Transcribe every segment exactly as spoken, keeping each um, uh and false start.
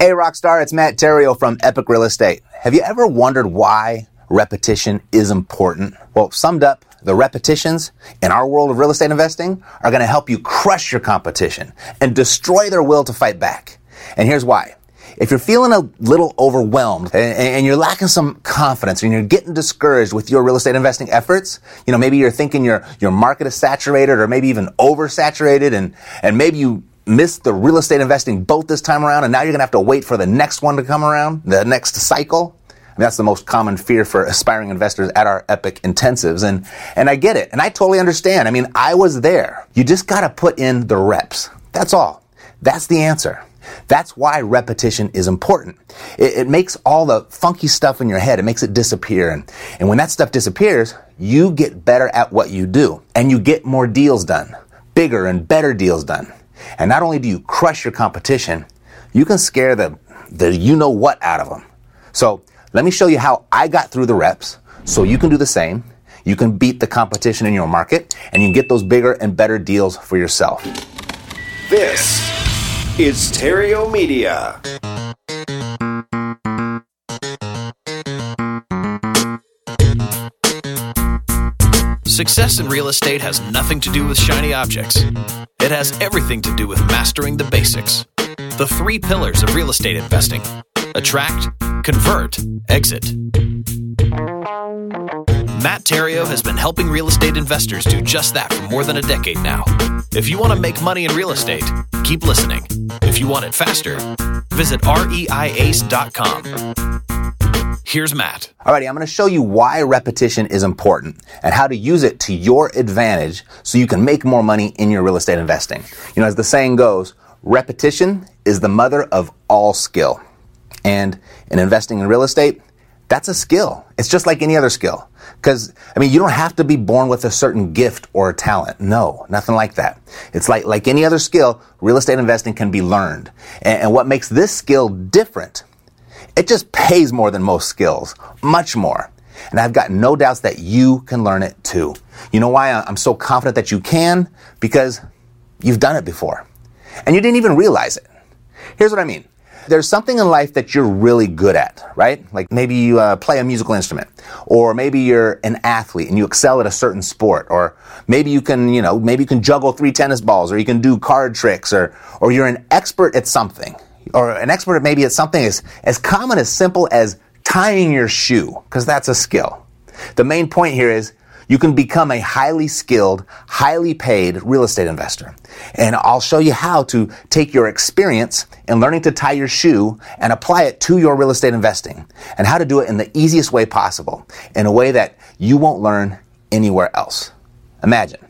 Hey, Rockstar, it's Matt Theriault from Epic Real Estate. Have you ever wondered why repetition is important? Well, summed up, the repetitions in our world of real estate investing are going to help you crush your competition and destroy their will to fight back. And here's why. If you're feeling a little overwhelmed and you're lacking some confidence and you're getting discouraged with your real estate investing efforts, you know, maybe you're thinking your, your market is saturated or maybe even oversaturated, and, and maybe you missed the real estate investing boat this time around, and now you're going to have to wait for the next one to come around, the next cycle. I mean, that's the most common fear for aspiring investors at our Epic Intensives. And, and I get it. And I totally understand. I mean, I was there. You just got to put in the reps. That's all. That's the answer. That's why repetition is important. It, it makes all the funky stuff in your head. It makes it disappear. And, and when that stuff disappears, you get better at what you do, and you get more deals done, bigger and better deals done. And not only do you crush your competition, you can scare the, the you-know-what out of them. So let me show you how I got through the reps so you can do the same. You can beat the competition in your market, and you can get those bigger and better deals for yourself. This is Theriault Media. Success in real estate has nothing to do with shiny objects. It has everything to do with mastering the basics. The three pillars of real estate investing: attract, convert, exit. Matt Theriault has been helping real estate investors do just that for more than a decade now. If you want to make money in real estate, keep listening. If you want it faster, visit R E I A C E dot com. Here's Matt. Alrighty, I'm going to show you why repetition is important and how to use it to your advantage so you can make more money in your real estate investing. You know, as the saying goes, repetition is the mother of all skill. And in investing in real estate, that's a skill. It's just like any other skill. Because, I mean, you don't have to be born with a certain gift or a talent. No, nothing like that. It's like, like any other skill, real estate investing can be learned. And, and what makes this skill different, it just pays more than most skills. Much more. And I've got no doubts that you can learn it too. You know why I'm so confident that you can? Because you've done it before. And you didn't even realize it. Here's what I mean. There's something in life that you're really good at, right? Like maybe you uh, play a musical instrument, or maybe you're an athlete and you excel at a certain sport, or maybe you can, you know, maybe you can juggle three tennis balls, or you can do card tricks, or or you're an expert at something, or an expert at maybe at something as, as common as simple as tying your shoe, because that's a skill. The main point here is you can become a highly skilled, highly paid real estate investor. And I'll show you how to take your experience in learning to tie your shoe and apply it to your real estate investing, and how to do it in the easiest way possible, in a way that you won't learn anywhere else. Imagine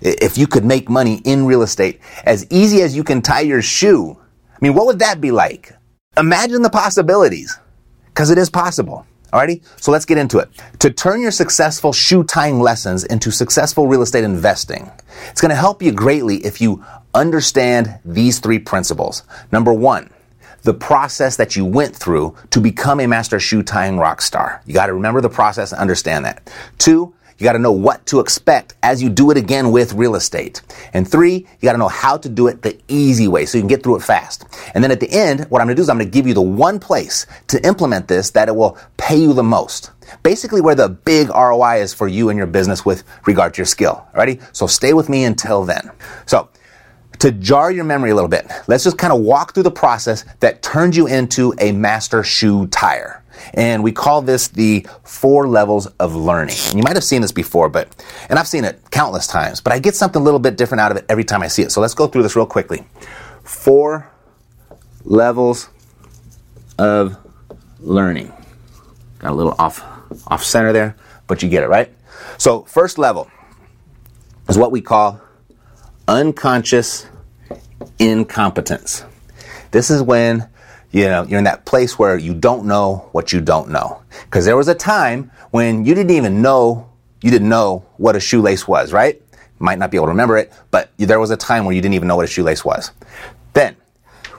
if you could make money in real estate as easy as you can tie your shoe. I mean, what would that be like? Imagine the possibilities, because it is possible. Alrighty, so let's get into it. To turn your successful shoe tying lessons into successful real estate investing, it's going to help you greatly if you understand these three principles. Number one, the process that you went through to become a master shoe tying rock star. You got to remember the process and understand that. Two, you got to know what to expect as you do it again with real estate. And three, you got to know how to do it the easy way so you can get through it fast. And then at the end, what I'm going to do is I'm going to give you the one place to implement this that it will pay you the most. Basically where the big R O I is for you and your business with regard to your skill. Alrighty? So stay with me until then. So to jar your memory a little bit, let's just kind of walk through the process that turned you into a master shoe tire. And we call this the four levels of learning. And you might have seen this before, but, and I've seen it countless times, but I get something a little bit different out of it every time I see it. So let's go through this real quickly. Four levels of learning. Got a little off, off center there, but you get it, right? So first level is what we call unconscious incompetence. This is when, you know, you're in that place where you don't know what you don't know. Because there was a time when you didn't even know, you didn't know what a shoelace was, right? Might not be able to remember it, but there was a time where you didn't even know what a shoelace was. Then,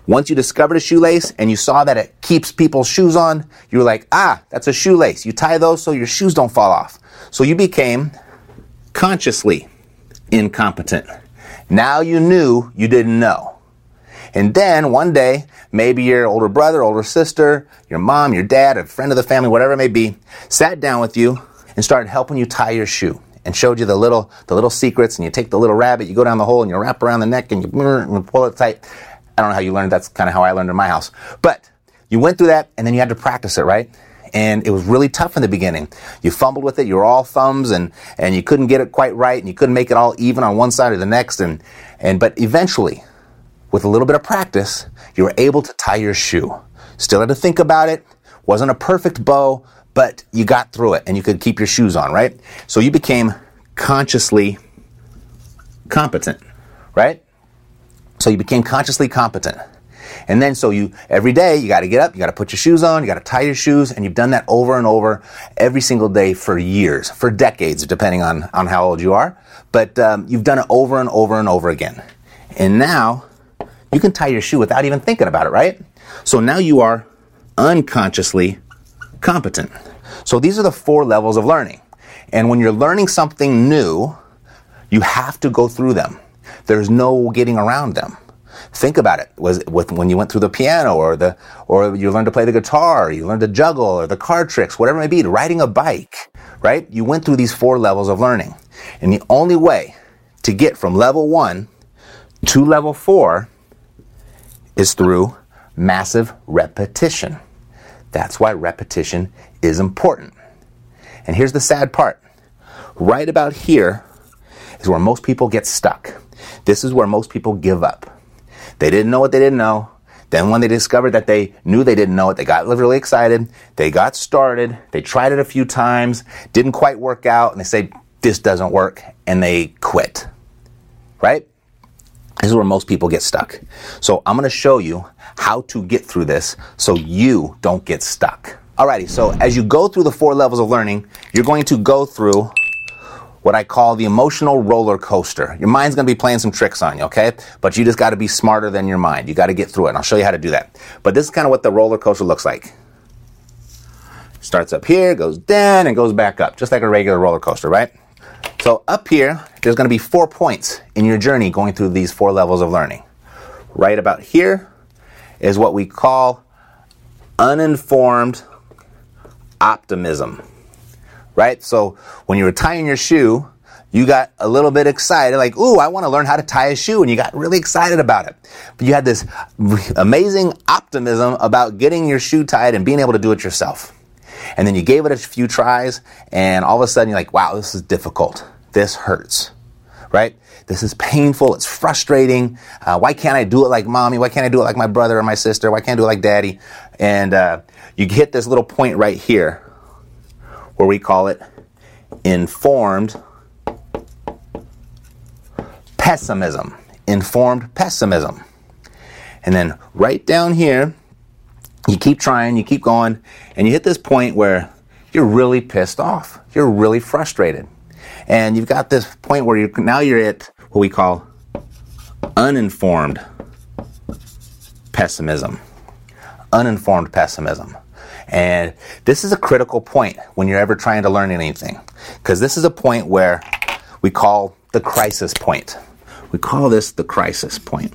once you discovered a shoelace and you saw that it keeps people's shoes on, you were like, ah, that's a shoelace. You tie those so your shoes don't fall off. So you became consciously incompetent. Now you knew you didn't know. And then one day, maybe your older brother, older sister, your mom, your dad, a friend of the family, whatever it may be, sat down with you and started helping you tie your shoe and showed you the little the little secrets, and you take the little rabbit, you go down the hole and you wrap around the neck and you pull it tight. I don't know how you learned. That's kind of how I learned in my house. But you went through that and then you had to practice it, right? And it was really tough in the beginning. You fumbled with it. You were all thumbs, and, and you couldn't get it quite right, and you couldn't make it all even on one side or the next. And, and but eventually, with a little bit of practice, you were able to tie your shoe. Still had to think about it. Wasn't a perfect bow, but you got through it, and you could keep your shoes on, right? So you became consciously competent, right? So you became consciously competent. And then so you, every day, you got to get up, you got to put your shoes on, you got to tie your shoes, and you've done that over and over every single day for years, for decades, depending on, on how old you are. But um, you've done it over and over and over again. And now you can tie your shoe without even thinking about it, right? So now you are unconsciously competent. So these are the four levels of learning. And when you're learning something new, you have to go through them. There's no getting around them. Think about it. Was it with when you went through the piano, or the or you learned to play the guitar, or you learned to juggle, or the card tricks, whatever it may be, riding a bike, right? You went through these four levels of learning. And the only way to get from level one to level four is through massive repetition. That's why repetition is important. And here's the sad part. Right about here is where most people get stuck. This is where most people give up. They didn't know what they didn't know. Then when they discovered that they knew they didn't know it, they got really excited. They got started. They tried it a few times. Didn't quite work out. And they say, this doesn't work. And they quit. Right? This is where most people get stuck. So I'm going to show you how to get through this so you don't get stuck. Alrighty, so as you go through the four levels of learning, you're going to go through what I call the emotional roller coaster. Your mind's going to be playing some tricks on you, okay? But you just got to be smarter than your mind. You got to get through it, and I'll show you how to do that. But this is kind of what the roller coaster looks like. Starts up here, goes down, and goes back up, just like a regular roller coaster, right? So up here, there's going to be four points in your journey going through these four levels of learning. Right about here is what we call uninformed optimism. Right? So when you were tying your shoe, you got a little bit excited, like, ooh, I want to learn how to tie a shoe. And you got really excited about it. But you had this amazing optimism about getting your shoe tied and being able to do it yourself. And then you gave it a few tries, and all of a sudden you're like, wow, this is difficult. This hurts. Right? This is painful. It's frustrating. Uh, why can't I do it like mommy? Why can't I do it like my brother or my sister? Why can't I do it like daddy? And uh, you hit this little point right here, where we call it informed pessimism. Informed pessimism. And then right down here, you keep trying, you keep going, and you hit this point where you're really pissed off. You're really frustrated. And you've got this point where you're now you're at what we call uninformed pessimism. Uninformed pessimism. And this is a critical point when you're ever trying to learn anything, because this is a point where we call the crisis point. We call this the crisis point.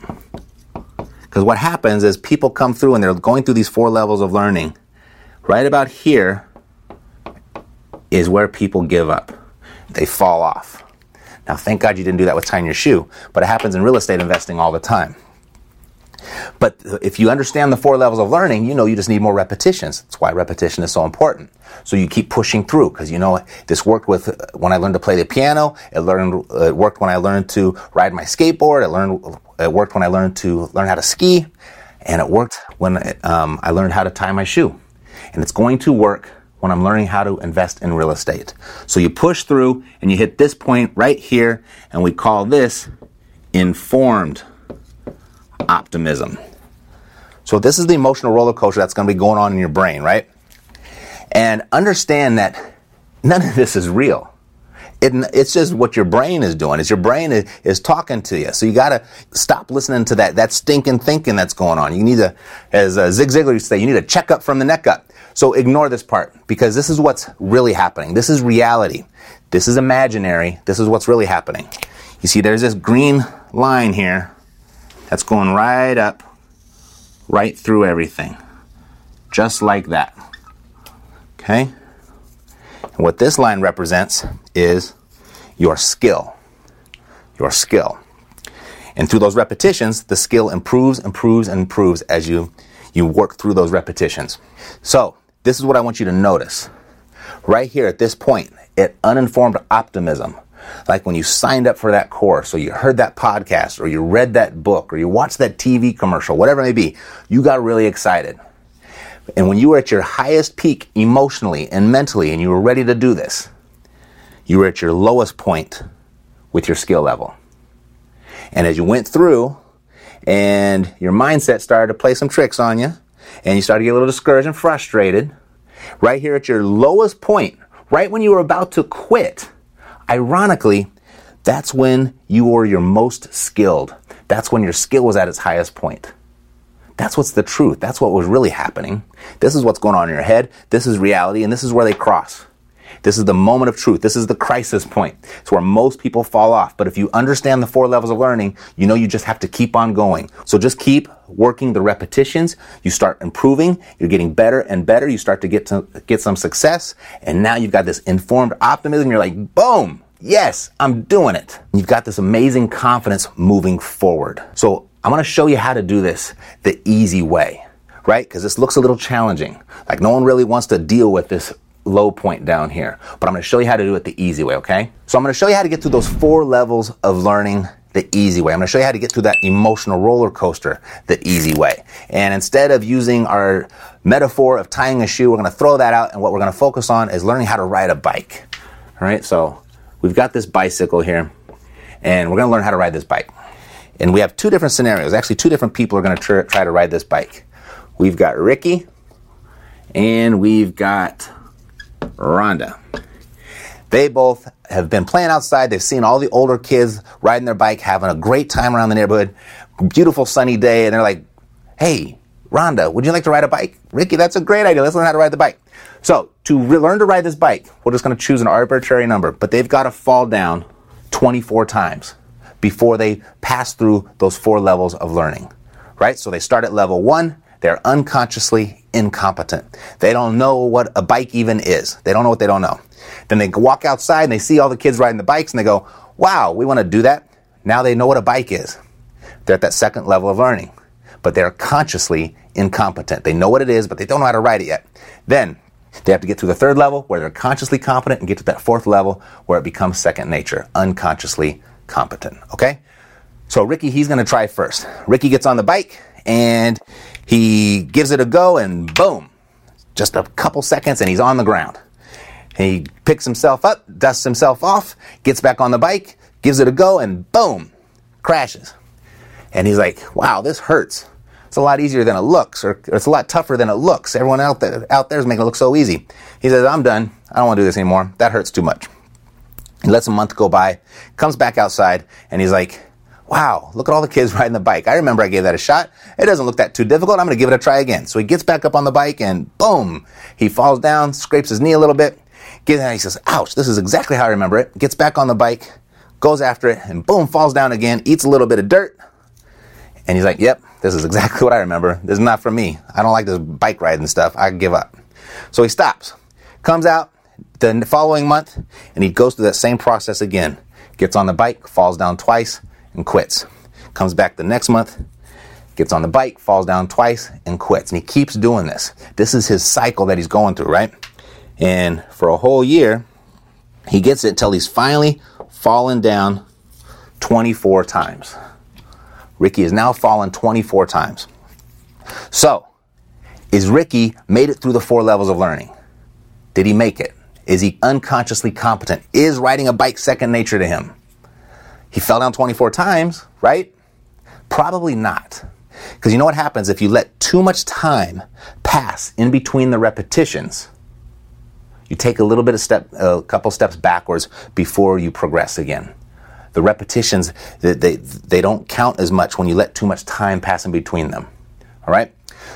Because what happens is people come through and they're going through these four levels of learning. Right about here is where people give up. They fall off. Now, thank God you didn't do that with tying your shoe, but it happens in real estate investing all the time. But if you understand the four levels of learning, you know you just need more repetitions. That's why repetition is so important. So you keep pushing through, because you know this worked with when I learned to play the piano. It learned it worked when I learned to ride my skateboard. It learned it worked when I learned to learn how to ski, and it worked when um, I learned how to tie my shoe. And it's going to work when I'm learning how to invest in real estate. So you push through and you hit this point right here, and we call this informed optimism. So this is the emotional roller coaster that's going to be going on in your brain, right? And understand that none of this is real. It, it's just what your brain is doing. It's your brain is, is talking to you. So you got to stop listening to that, that stinking thinking that's going on. You need to, as uh, Zig Ziglar used to say, you need a checkup from the neck up. So ignore this part, because this is what's really happening. This is reality. This is imaginary. This is what's really happening. You see, there's this green line here that's going right up, right through everything. Just like that. Okay? And what this line represents is your skill. Your skill. And through those repetitions, the skill improves, improves, and improves as you, you work through those repetitions. So, this is what I want you to notice. Right here at this point, at uninformed optimism. Like when you signed up for that course, or you heard that podcast, or you read that book, or you watched that T V commercial, whatever it may be, you got really excited. And when you were at your highest peak emotionally and mentally, and you were ready to do this, you were at your lowest point with your skill level. And as you went through, and your mindset started to play some tricks on you, and you started to get a little discouraged and frustrated, right here at your lowest point, right when you were about to quit, ironically, that's when you were your most skilled. That's when your skill was at its highest point. That's what's the truth. That's what was really happening. This is what's going on in your head. This is reality, and this is where they cross. This is the moment of truth. This is the crisis point. It's where most people fall off. But if you understand the four levels of learning, you know you just have to keep on going. So just keep working the repetitions. You start improving. You're getting better and better. You start to get to get some success. And now you've got this informed optimism. You're like, boom, yes, I'm doing it. You've got this amazing confidence moving forward. So I'm going to show you how to do this the easy way, right? Because this looks a little challenging. Like no one really wants to deal with this low point down here, but I'm going to show you how to do it the easy way, okay? So I'm going to show you how to get through those four levels of learning the easy way. I'm going to show you how to get through that emotional roller coaster the easy way. And instead of using our metaphor of tying a shoe, we're going to throw that out, and what we're going to focus on is learning how to ride a bike. All right, so we've got this bicycle here, and we're going to learn how to ride this bike. And we have two different scenarios. Actually, two different people are going to try to ride this bike. We've got Ricky, and we've got Rhonda. They both have been playing outside. They've seen all the older kids riding their bike, having a great time around the neighborhood. Beautiful sunny day. And they're like, hey, Rhonda, would you like to ride a bike? Ricky, that's a great idea. Let's learn how to ride the bike. So to re- learn to ride this bike, we're just going to choose an arbitrary number. But they've got to fall down twenty-four times before they pass through those four levels of learning. Right? So they start at level one. They're unconsciously incompetent. They don't know what a bike even is. They don't know what they don't know. Then they walk outside and they see all the kids riding the bikes and they go, wow, we want to do that. Now they know what a bike is. They're at that second level of learning, but they're consciously incompetent. They know what it is, but they don't know how to ride it yet. Then they have to get to the third level where they're consciously competent and get to that fourth level where it becomes second nature, unconsciously competent. Okay? So Ricky, he's going to try first. Ricky gets on the bike and he gives it a go, and boom, just a couple seconds and he's on the ground. And he picks himself up, dusts himself off, gets back on the bike, gives it a go, and boom, crashes. And he's like, wow, this hurts. It's a lot easier than it looks, or it's a lot tougher than it looks. Everyone out there, out there is making it look so easy. He says, I'm done. I don't want to do this anymore. That hurts too much. He lets a month go by, comes back outside, and he's like, wow, look at all the kids riding the bike. I remember I gave that a shot. It doesn't look that too difficult. I'm going to give it a try again. So he gets back up on the bike and boom, he falls down, scrapes his knee a little bit. Gets out, he says, ouch, this is exactly how I remember it. Gets back on the bike, goes after it, and boom, falls down again, eats a little bit of dirt. And he's like, yep, this is exactly what I remember. This is not for me. I don't like this bike riding stuff. I give up. So he stops, comes out the following month, and he goes through that same process again. Gets on the bike, falls down twice, and quits. Comes back the next month, gets on the bike, falls down twice, and quits. And he keeps doing this. This is his cycle that he's going through, right? And for a whole year, he gets it until he's finally fallen down twenty-four times. Ricky has now fallen twenty-four times. So, is Ricky made it through the four levels of learning? Did he make it? Is he unconsciously competent? Is riding a bike second nature to him? He fell down twenty-four times, right? Probably not. Because you know what happens if you let too much time pass in between the repetitions? You take a little bit of step, a couple steps backwards before you progress again. The repetitions, they, they, they don't count as much when you let too much time pass in between them. All right?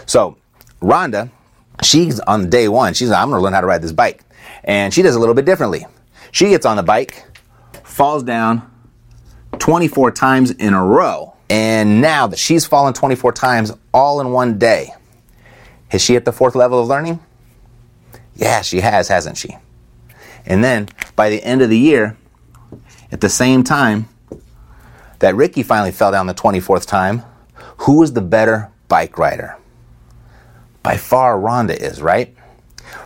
So Rhonda, she's on day one. She's like, I'm going to learn how to ride this bike. And she does a little bit differently. She gets on the bike, falls down twenty-four times in a row. And now that she's fallen twenty-four times all in one day, is she at the fourth level of learning? Yeah, she has, hasn't she? And then by the end of the year, at the same time that Ricky finally fell down the twenty-fourth time, who was the better bike rider? By far, Rhonda is, right?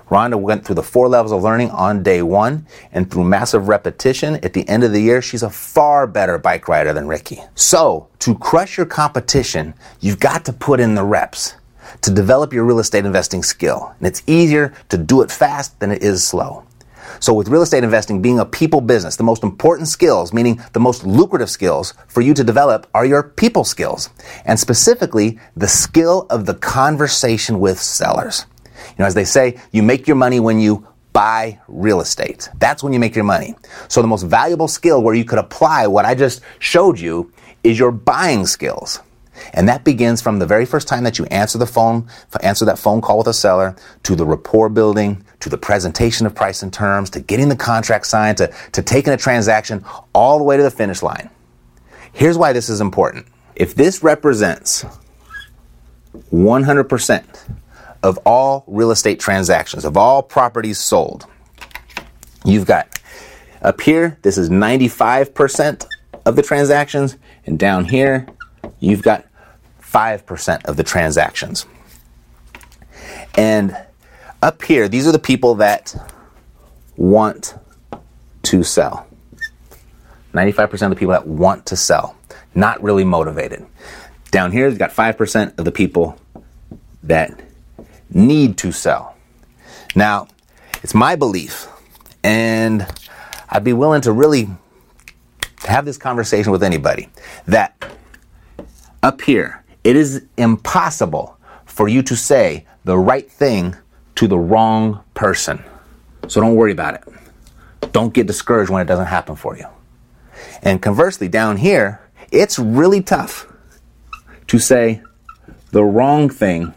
Rhonda went through the four levels of learning on day one, and through massive repetition, at the end of the year, she's a far better bike rider than Ricky. So, to crush your competition, you've got to put in the reps to develop your real estate investing skill. And it's easier to do it fast than it is slow. So with real estate investing being a people business, the most important skills, meaning the most lucrative skills for you to develop, are your people skills. And specifically, the skill of the conversation with sellers. You know, as they say, you make your money when you buy real estate. That's when you make your money. So the most valuable skill where you could apply what I just showed you is your buying skills. And that begins from the very first time that you answer the phone, answer that phone call with a seller, to the rapport building, to the presentation of price and terms, to getting the contract signed, to, to taking a transaction, all the way to the finish line. Here's why this is important. If this represents one hundred percent of all real estate transactions, of all properties sold, you've got up here, this is ninety-five percent of the transactions, and down here, you've got five percent of the transactions. And up here, these are the people that want to sell. ninety-five percent of the people that want to sell, not really motivated. Down here, you've got five percent of the people that need to sell. Now, it's my belief, and I'd be willing to really have this conversation with anybody, that up here, it is impossible for you to say the right thing to the wrong person. So don't worry about it. Don't get discouraged when it doesn't happen for you. And conversely, down here, it's really tough to say the wrong thing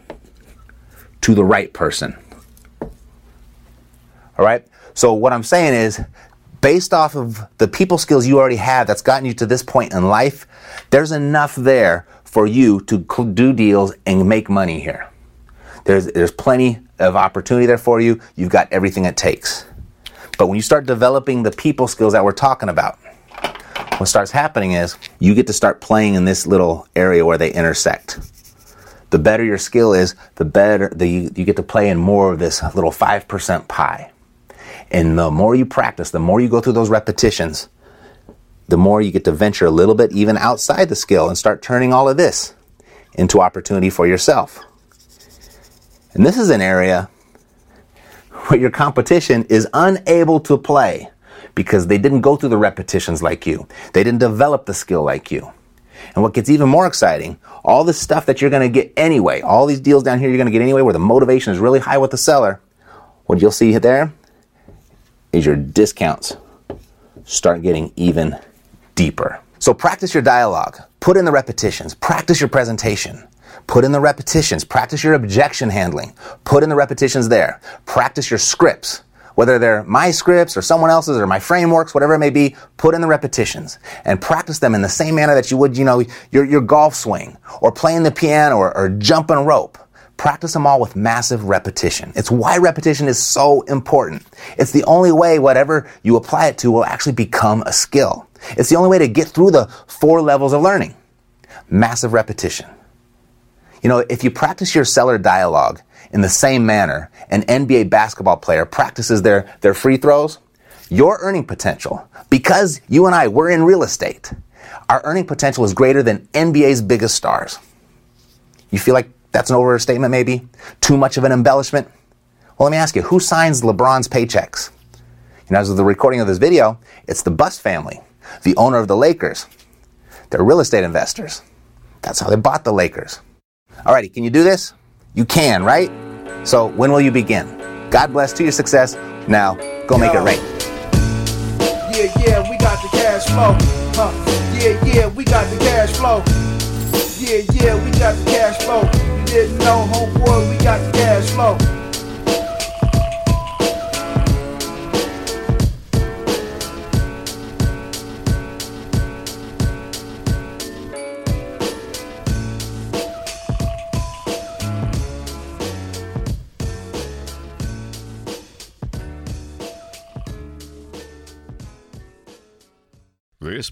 to the right person. All right? So what I'm saying is, based off of the people skills you already have that's gotten you to this point in life, there's enough there for you to do deals and make money here. There's there's plenty of opportunity there for you. You've got everything it takes. But when you start developing the people skills that we're talking about, what starts happening is you get to start playing in this little area where they intersect. The better your skill is, the better the, you get to play in more of this little five percent pie. And the more you practice, the more you go through those repetitions, the more you get to venture a little bit even outside the skill and start turning all of this into opportunity for yourself. And this is an area where your competition is unable to play because they didn't go through the repetitions like you. They didn't develop the skill like you. And what gets even more exciting, all the stuff that you're going to get anyway, all these deals down here you're going to get anyway where the motivation is really high with the seller, what you'll see there is your discounts start getting even deeper. So practice your dialogue, put in the repetitions, practice your presentation, put in the repetitions, practice your objection handling, put in the repetitions there, practice your scripts, whether they're my scripts or someone else's or my frameworks, whatever it may be, put in the repetitions and practice them in the same manner that you would, you know, your, your golf swing or playing the piano or, or jumping rope. Practice them all with massive repetition. It's why repetition is so important. It's the only way whatever you apply it to will actually become a skill. It's the only way to get through the four levels of learning. Massive repetition. You know, if you practice your seller dialogue in the same manner an N B A basketball player practices their, their free throws, your earning potential, because you and I, we're in real estate, our earning potential is greater than N B A's biggest stars. You feel like that's an overstatement maybe? Too much of an embellishment? Well, let me ask you, who signs LeBron's paychecks? You know, as of the recording of this video, it's the Buss family, the owner of the Lakers. They're real estate investors. That's how they bought the Lakers. Alrighty, can you do this? You can, right? So when will you begin? God bless to your success. Now, go Yo. Make it right. Yeah, yeah, we got the cash flow. Huh. Yeah, yeah, we got the cash flow. Yeah, yeah, we got the cash flow. You didn't know, homeboy, we got the cash flow. This